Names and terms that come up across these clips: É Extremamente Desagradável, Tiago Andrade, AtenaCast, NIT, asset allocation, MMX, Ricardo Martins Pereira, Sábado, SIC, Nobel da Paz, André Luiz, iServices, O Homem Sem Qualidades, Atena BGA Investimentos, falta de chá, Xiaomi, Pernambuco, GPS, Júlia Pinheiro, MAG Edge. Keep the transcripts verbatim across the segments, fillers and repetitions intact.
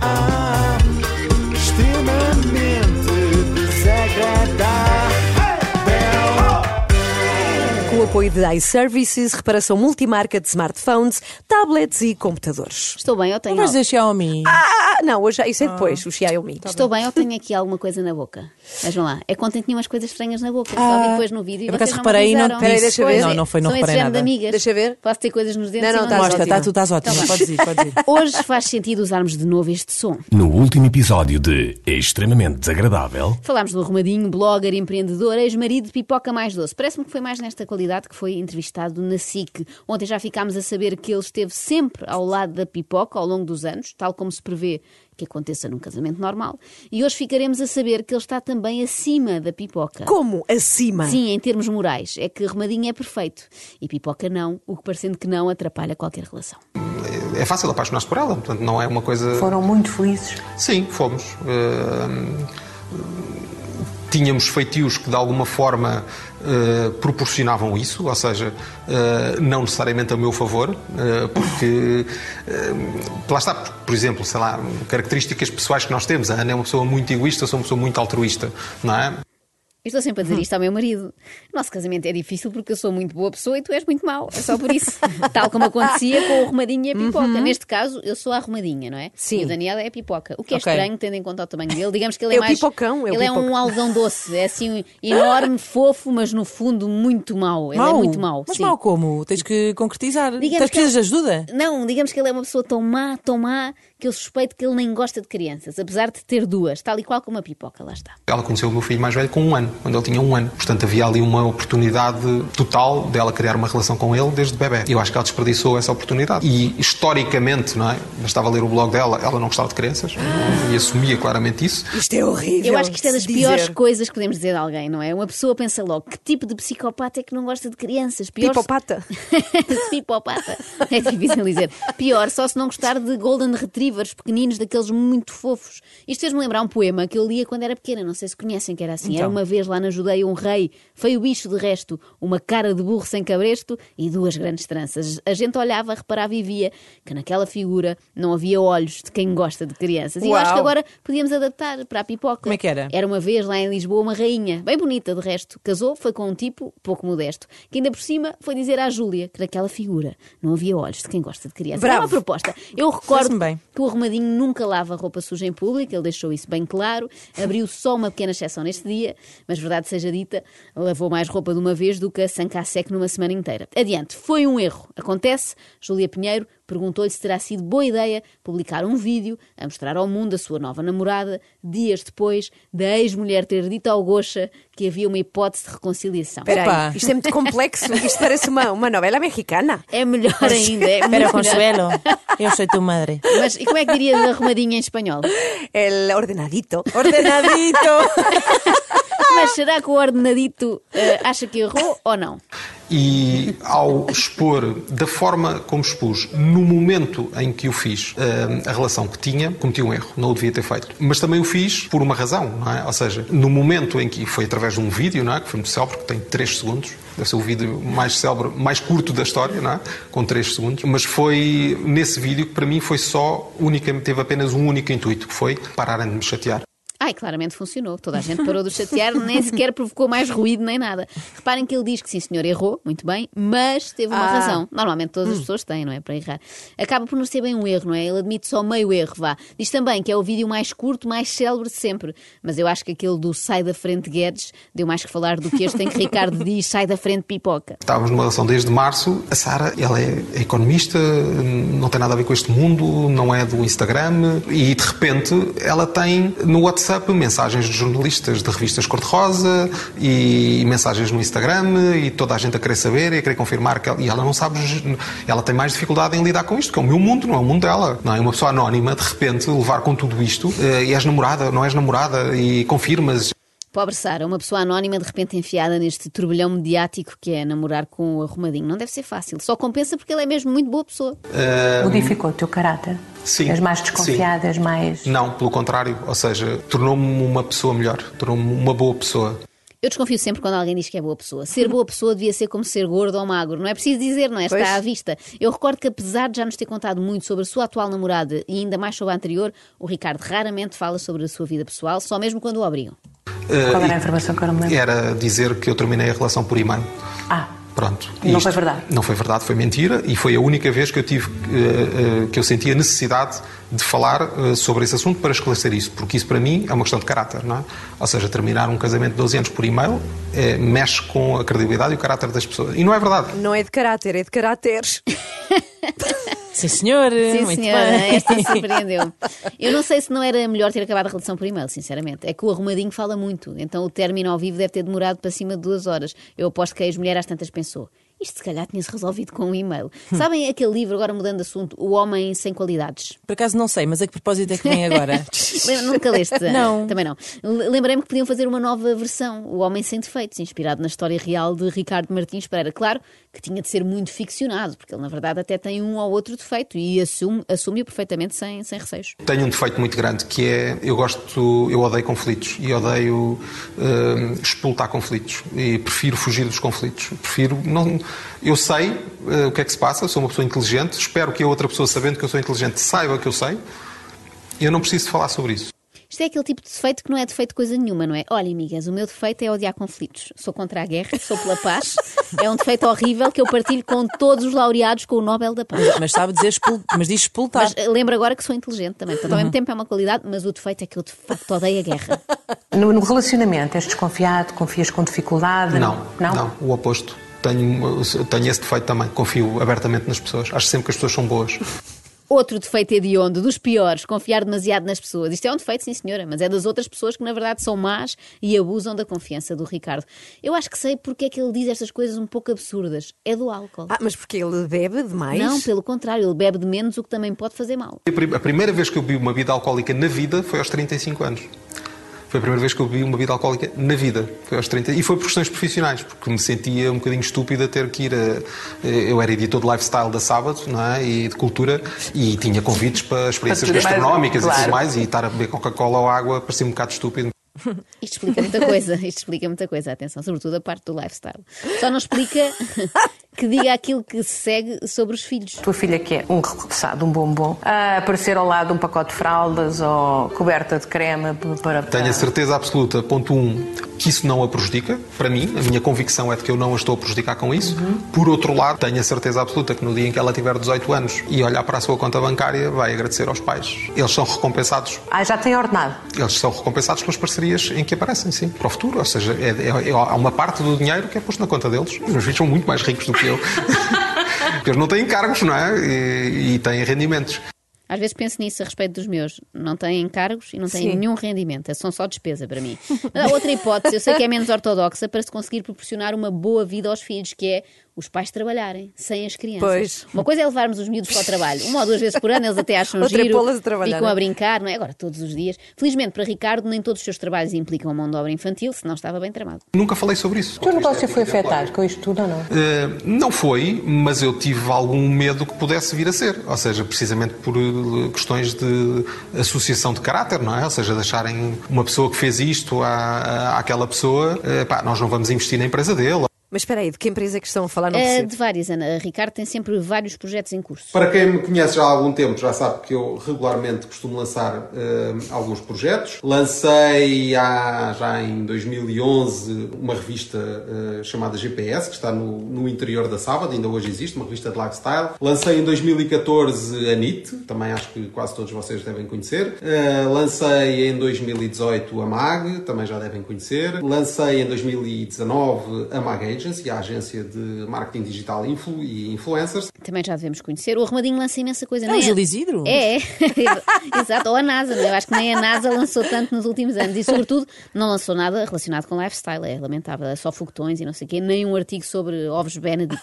Ah, extremamente desagradável. Com o apoio de iServices, reparação multimarca de smartphones, tablets e computadores. Estou bem, eu tenho. Mas da Xiaomi. Ah, não, hoje isso é depois, ah, o Xiaomi. Tá Estou bem. bem, eu tenho aqui alguma coisa na boca. Mas vão lá, é quando tinha umas coisas estranhas na boca. Ah, só vi depois no vídeo e vocês não reparei, não, peraí, deixa ver. Não, não foi, não São reparei nada. De deixa ver. Posso ter coisas nos dentes? Não, não, não estás ótima. Tá, tu estás ótima. Tá, podes ir, podes ir. Hoje faz sentido usarmos de novo este som. No último episódio de É Extremamente Desagradável, falámos do arrumadinho, blogger, empreendedor, ex-marido de pipoca mais doce. Parece-me que foi mais nesta qualidade que foi entrevistado na S I C. Ontem já ficámos a saber que ele esteve sempre ao lado da pipoca ao longo dos anos, tal como se prevê que aconteça num casamento normal. E hoje ficaremos a saber que ele está também acima da pipoca. Como? Acima? Sim, em termos morais. É que arrumadinho é perfeito e pipoca não, o que parecendo que não atrapalha qualquer relação. É fácil apaixonar-se por ela, portanto não é uma coisa... Foram muito felizes? Sim, fomos. Uh, tínhamos feitios que de alguma forma uh, proporcionavam isso, ou seja, uh, não necessariamente a meu favor, uh, porque, uh, lá está, por exemplo, sei lá, características pessoais que nós temos. A Ana é uma pessoa muito egoísta, eu sou uma pessoa muito altruísta, não é? Eu estou sempre a dizer isto ao meu marido. Nosso casamento é difícil porque eu sou muito boa pessoa e tu és muito mau. É só por isso. Tal como acontecia com o arrumadinho e a pipoca. Uhum. Neste caso, eu sou a arrumadinha, não é? Sim. E o Daniel é a pipoca. O que é okay. estranho, tendo em conta o tamanho dele. Digamos que ele é, é mais... Pipocão, é ele pipocão. É um algodão doce. É assim, enorme, fofo, mas no fundo muito mau. Ele mau? É muito mau. Mas sim. Mau como? Tens que concretizar. Digamos Tens que precisas ele... de ajuda? Não, digamos que ele é uma pessoa tão má, tão má, que eu suspeito que ele nem gosta de crianças, apesar de ter duas, tal e qual como a pipoca. Lá está. Ela conheceu o meu filho mais velho com um ano. Quando ele tinha um ano. Portanto, havia ali uma oportunidade total dela criar uma relação com ele desde bebê. Eu acho que ela desperdiçou essa oportunidade. E, historicamente, não é? Bastava ler o blog dela, ela não gostava de crianças e assumia claramente isso. Isto é horrível. Eu acho que isto é das piores dizer. coisas que podemos dizer a alguém, não é? Uma pessoa pensa logo, que tipo de psicopata é que não gosta de crianças? Pior Pipopata. Se... Pipopata. É difícil dizer. Pior só se não gostar de golden retrievers pequeninos, daqueles muito fofos. Isto fez-me lembrar um poema que eu lia quando era pequena, não sei se conhecem, que era assim. Então. Era uma vez lá na Judeia um rei, feio bicho de resto, uma cara de burro sem cabresto e duas grandes tranças. A gente olhava, reparava e via que naquela figura não havia olhos de quem gosta de crianças. Uau. E eu acho que agora podíamos adaptar para a pipoca. Como é que era? Era uma vez lá em Lisboa uma rainha, bem bonita de resto, casou, foi com um tipo pouco modesto, que ainda por cima foi dizer à Júlia que naquela figura não havia olhos de quem gosta de crianças. Bravo. Era uma proposta. Eu recordo bem. que o arrumadinho nunca lava roupa suja em público, ele deixou isso bem claro, abriu só uma pequena exceção neste dia, mas verdade seja dita, lavou mais roupa de uma vez do que a sanca a seco numa semana inteira. Adiante, foi um erro. Acontece, Júlia Pinheiro perguntou-lhe se terá sido boa ideia publicar um vídeo a mostrar ao mundo a sua nova namorada, dias depois da ex-mulher ter dito ao Gocha que havia uma hipótese de reconciliação. Peraí, isto é muito complexo, isto parece uma, uma novela mexicana. É melhor ainda. É Pero Consuelo, eu sou tua madre. Mas e como é que dirias arrumadinha em espanhol? El ordenadito. Ordenadito. Mas será que o ordenadito uh, acha que errou ou não? E ao expor da forma como expus, no momento em que o fiz, uh, a relação que tinha, cometi um erro, não o devia ter feito. Mas também o fiz por uma razão, não é? Ou seja, no momento em que foi através de um vídeo, não é? Que foi muito célebre, que tem três segundos, deve ser o vídeo mais célebre, mais curto da história, não é? Com três segundos. Mas foi nesse vídeo que para mim foi só, única, teve apenas um único intuito, que foi pararem de me chatear. Ai, claramente funcionou. Toda a gente parou de chatear, nem sequer provocou mais ruído nem nada. Reparem que ele diz que sim, senhor, errou, muito bem, mas teve uma ah. razão. Normalmente todas as pessoas têm, não é? Para errar. Acaba por não ser bem um erro, não é? Ele admite só meio erro, vá. Diz também que é o vídeo mais curto, mais célebre de sempre. Mas eu acho que aquele do sai da frente Guedes deu mais que falar do que este em que Ricardo diz sai da frente pipoca. Estávamos numa relação desde março. A Sara, ela é economista, não tem nada a ver com este mundo, não é do Instagram e de repente ela tem no WhatsApp WhatsApp, mensagens de jornalistas de revistas cor-de-rosa e mensagens no Instagram e toda a gente a querer saber e a querer confirmar que ela, e ela não sabe, ela tem mais dificuldade em lidar com isto, que é o meu mundo, não é o mundo dela. Não é uma pessoa anónima, de repente, levar com tudo isto e és namorada, não és namorada e confirmas. Pobre Sara, uma pessoa anónima de repente enfiada neste turbilhão mediático que é namorar com o arrumadinho. Não deve ser fácil. Só compensa porque ela é mesmo muito boa pessoa. Uh... Modificou o teu caráter? Sim. És mais desconfiada, és mais... Não, pelo contrário. Ou seja, tornou-me uma pessoa melhor. Tornou-me uma boa pessoa. Eu desconfio sempre quando alguém diz que é boa pessoa. Ser boa pessoa devia ser como ser gordo ou magro. Não é preciso dizer, não é? Está pois. À vista. Eu recordo que, apesar de já nos ter contado muito sobre a sua atual namorada e ainda mais sobre a anterior, o Ricardo raramente fala sobre a sua vida pessoal, só mesmo quando o obrigam. Uh, Qual era a informação que eu não me lembro? Era dizer que eu terminei a relação por e-mail. Ah. Pronto. Não foi verdade? Não foi verdade, foi mentira e foi a única vez que eu tive, uh, uh, que eu senti a necessidade de falar uh, sobre esse assunto para esclarecer isso, porque isso para mim é uma questão de caráter, não é? Ou seja, terminar um casamento de doze anos por e-mail é, mexe com a credibilidade e o caráter das pessoas. E não é verdade. Não é de caráter, é de caracteres. Sim, senhora. Sim, muito senhora. Bem. Esta surpreendeu-me. Eu não sei se não era melhor ter acabado a relação por e-mail, sinceramente. É que o arrumadinho fala muito, então o término ao vivo deve ter demorado para cima de duas horas. Eu aposto que a ex-mulher às tantas pensou: isto se calhar tinha-se resolvido com um e-mail. Hum. Sabem aquele livro, agora mudando de assunto, O Homem Sem Qualidades? Por acaso não sei, mas a que propósito é que vem agora? Nunca leste? Não. Também não. Lembrei-me que podiam fazer uma nova versão, O Homem Sem Defeitos, inspirado na história real de Ricardo Martins Pereira. Claro que tinha de ser muito ficcionado, porque ele na verdade até tem um ou outro defeito e assume-o assume perfeitamente sem, sem receios. Tenho um defeito muito grande, que é, eu gosto, eu odeio conflitos e odeio uh, expultar conflitos e prefiro fugir dos conflitos. Prefiro... não Eu sei uh, o que é que se passa, sou uma pessoa inteligente, espero que a outra pessoa, sabendo que eu sou inteligente, saiba que eu sei. Eu não preciso falar sobre isso. Isto é aquele tipo de defeito que não é defeito de coisa nenhuma, não é? Olha, amigas, o meu defeito é odiar conflitos. Sou contra a guerra, sou pela paz. É um defeito horrível que eu partilho com todos os laureados com o Nobel da Paz. Mas sabe dizer expul... mas diz expultar. Mas lembra agora que sou inteligente também. Portanto, ao mesmo tempo é uma qualidade, mas o defeito é que eu de facto odeio a guerra. No, no relacionamento, és desconfiado, confias com dificuldade? Não, não, não o oposto. Tenho, tenho esse defeito também. Confio abertamente nas pessoas. Acho sempre que as pessoas são boas. Outro defeito hediondo, dos piores, confiar demasiado nas pessoas. Isto é um defeito, sim senhora, mas é das outras pessoas que na verdade são más e abusam da confiança do Ricardo. Eu acho que sei porque é que ele diz estas coisas um pouco absurdas. É do álcool. Ah, mas porque ele bebe demais? Não, pelo contrário, ele bebe de menos, o que também pode fazer mal. A primeira vez que eu bebi uma bebida alcoólica na vida foi aos trinta e cinco anos. Foi a primeira vez que eu bebi uma bebida alcoólica na vida. Foi aos trinta. E foi por questões profissionais, porque me sentia um bocadinho estúpida ter que ir a... Eu era editor de lifestyle da Sábado, não é? E de cultura, e tinha convites para experiências gastronómicas claro. E tudo mais, e estar a beber Coca-Cola ou água parecia um bocado estúpido. Isto explica muita coisa, isto explica muita coisa, atenção, sobretudo a parte do lifestyle. Só não explica que diga aquilo que se segue sobre os filhos. Tua filha que é um repousado, um bombom, a aparecer ao lado de um pacote de fraldas ou coberta de creme para... Tenho a certeza absoluta, ponto um, que isso não a prejudica, para mim, a minha convicção é de que eu não a estou a prejudicar com isso. Uhum. Por outro lado, tenho a certeza absoluta que no dia em que ela tiver dezoito anos e olhar para a sua conta bancária, vai agradecer aos pais. Eles são recompensados. Ah, já tem ordenado? Eles são recompensados pelas parcerias em que aparecem, sim, para o futuro. Ou seja, é, é, é, há uma parte do dinheiro que é posto na conta deles. Os meus filhos são muito mais ricos do que eu. Porque eles não têm cargos, não é? E, e têm rendimentos. Às vezes penso nisso a respeito dos meus. Não têm cargos e não têm sim. nenhum rendimento. São só despesa para mim. Mas há outra hipótese, eu sei que é menos ortodoxa, para se conseguir proporcionar uma boa vida aos filhos, que é os pais trabalharem, sem as crianças. Pois. Uma coisa é levarmos os miúdos para o trabalho. Uma ou duas vezes por ano eles até acham outra giro, a ficam a brincar, não é? Agora, todos os dias. Felizmente, para Ricardo, nem todos os seus trabalhos implicam mão de obra infantil, senão estava bem tramado. Nunca falei sobre isso. O teu negócio foi afetado com isto tudo ou não? Uh, não foi, mas eu tive algum medo que pudesse vir a ser. Ou seja, precisamente por questões de associação de caráter, não é? Ou seja, deixarem uma pessoa que fez isto à, àquela pessoa, uh, pá, nós não vamos investir na empresa dele. Mas espera aí, de que empresa é que estão a falar? Não é, de várias, Ana. A Ricardo tem sempre vários projetos em curso. Para quem me conhece já há algum tempo, já sabe que eu regularmente costumo lançar uh, alguns projetos. Lancei há, já em dois mil e onze uma revista uh, chamada G P S, que está no, no interior da Sábado, ainda hoje existe, uma revista de lifestyle. Lancei em dois mil e catorze a N I T, também acho que quase todos vocês devem conhecer. Uh, lancei em dois mil e dezoito a M A G, também já devem conhecer. Lancei em dois mil e dezanove a MAG Edge, agência, a agência de marketing digital influ e influencers. Também já devemos conhecer. O Arrumadinho lança imensa coisa, não é? É o Gil Isidro? É, é. Exato. Ou a NASA, eu acho que nem a NASA lançou tanto nos últimos anos. E, sobretudo, não lançou nada relacionado com lifestyle. É lamentável. É só foguetões e não sei o quê. Nem um artigo sobre ovos Benedict.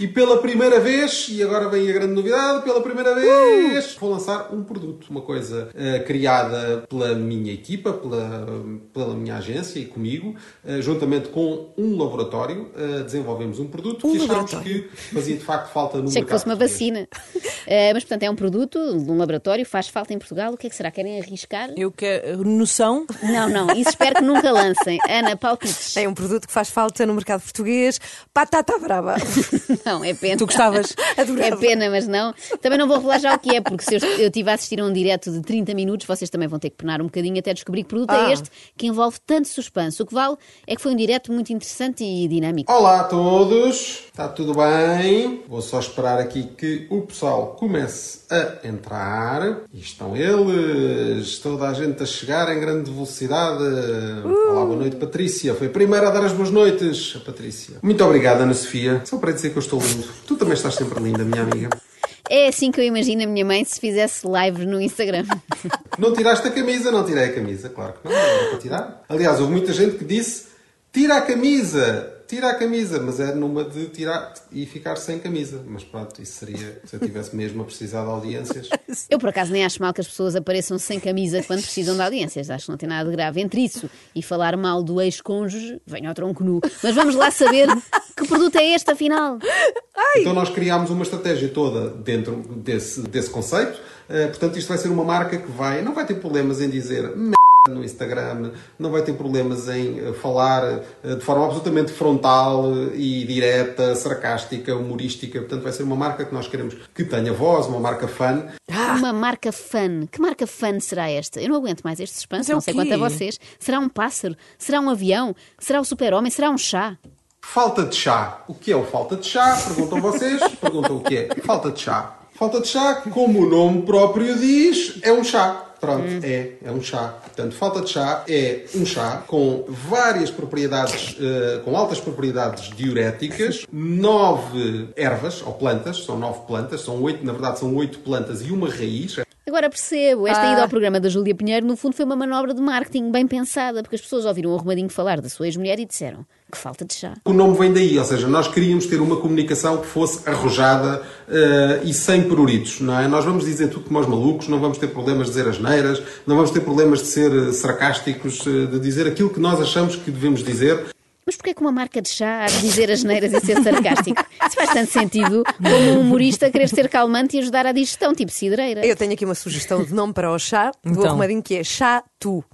E pela primeira vez, e agora vem a grande novidade, pela primeira vez uh! vou lançar um produto. Uma coisa uh, criada pela minha equipa, pela, pela minha agência e comigo, uh, juntamente com um laboratório, uh, desenvolvemos um produto um que achámos que fazia de facto falta no mercado. Achei que fosse uma vacina. Uh, mas, portanto, é um produto de um laboratório, faz falta em Portugal. O que é que será? Querem arriscar? Eu quero noção. Não, não. Isso espero que nunca lancem. Ana Palpites. Tem um produto que faz falta no mercado português. Patata brava. Não, é pena. Tu gostavas? Adorava. É pena, mas não. Também não vou revelar já o que é, porque se eu estive a assistir a um direto de trinta minutos, vocês também vão ter que penar um bocadinho até descobrir que produto ah. é este, que envolve tanto suspense. O que vale é que foi um direto muito interessante e dinâmico. Olá a todos. Está tudo bem? Vou só esperar aqui que o pessoal comece a entrar. E estão eles. Toda a gente a chegar em grande velocidade. Uh. Olá, boa noite, Patrícia. Foi a primeira a dar as boas noites, a Patrícia. Muito obrigada, Ana Sofia. Só para dizer que eu estou lindo. Tu também estás sempre linda, minha amiga. É assim que eu imagino a minha mãe se fizesse live no Instagram. Não tiraste a camisa? Não tirei a camisa, claro que não. Não era para tirar. Aliás, houve muita gente que disse, tira a camisa, tira a camisa. Mas era numa de tirar e ficar sem camisa. Mas pronto, isso seria se eu tivesse mesmo a precisar de audiências. Eu, por acaso, nem acho mal que as pessoas apareçam sem camisa quando precisam de audiências. Acho que não tem nada de grave entre isso e falar mal do ex-cônjuge, venho ao tronco nu. Mas vamos lá saber que produto é este, afinal. Ai. Então nós criámos uma estratégia toda dentro desse, desse conceito. Uh, portanto, isto vai ser uma marca que vai, não vai ter problemas em dizer no Instagram, não vai ter problemas em falar de forma absolutamente frontal e direta, sarcástica, humorística. Portanto, vai ser uma marca que nós queremos que tenha voz, uma marca fã. Ah! Uma marca fã. Que marca fã será esta? Eu não aguento mais este suspense, não sei quanto a vocês. Será um pássaro? Será um avião? Será o super-homem? Será um chá? Falta de chá. O que é o falta de chá? Perguntam vocês. Perguntam o que é. Falta de chá. Falta de chá, como o nome próprio diz, é um chá. Pronto, hum. é, é um chá. Portanto, falta de chá é um chá com várias propriedades, uh, com altas propriedades diuréticas, nove ervas, ou plantas, são nove plantas, são oito, na verdade são oito plantas e uma raiz. Agora percebo, esta ah. ida ao programa da Júlia Pinheiro, no fundo, foi uma manobra de marketing bem pensada, porque as pessoas ouviram o Arrumadinho falar da sua ex-mulher e disseram que falta de chá. O nome vem daí, ou seja, nós queríamos ter uma comunicação que fosse arrojada uh, e sem pruritos, não é? Nós vamos dizer tudo como aos malucos, não vamos ter problemas de dizer asneiras, não vamos ter problemas de ser sarcásticos, de dizer aquilo que nós achamos que devemos dizer. Mas porquê que uma marca de chá há de dizer asneiras e ser sarcástico? Isso faz tanto sentido como um humorista querer ser calmante e ajudar à digestão, tipo cidreira. Eu tenho aqui uma sugestão de nome para o chá, do então. Arrumadinho, que é Chá Tu.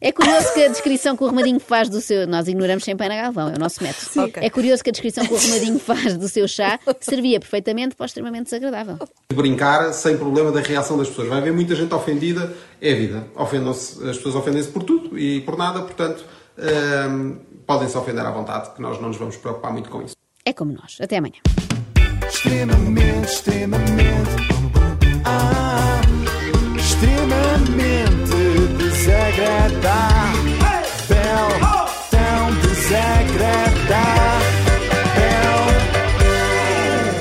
É curioso que a descrição que o Arrumadinho faz do seu... Nós ignoramos sempre a Ana Galvão, é o nosso método. Okay. É curioso que a descrição que o Arrumadinho faz do seu chá servia perfeitamente para o extremamente desagradável. Brincar sem problema da reação das pessoas. Vai haver muita gente ofendida, é vida. Ofendam-se, as pessoas ofendem-se por tudo e por nada, portanto... Hum, podem-se ofender à vontade, que nós não nos vamos preocupar muito com isso. É como nós. Até amanhã. Extremamente, extremamente, ah, extremamente desagradável, tão desagradável.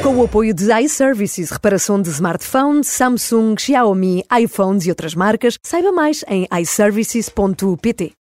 Com o apoio de iServices, reparação de smartphones, Samsung, Xiaomi, iPhones e outras marcas, saiba mais em i services ponto p t.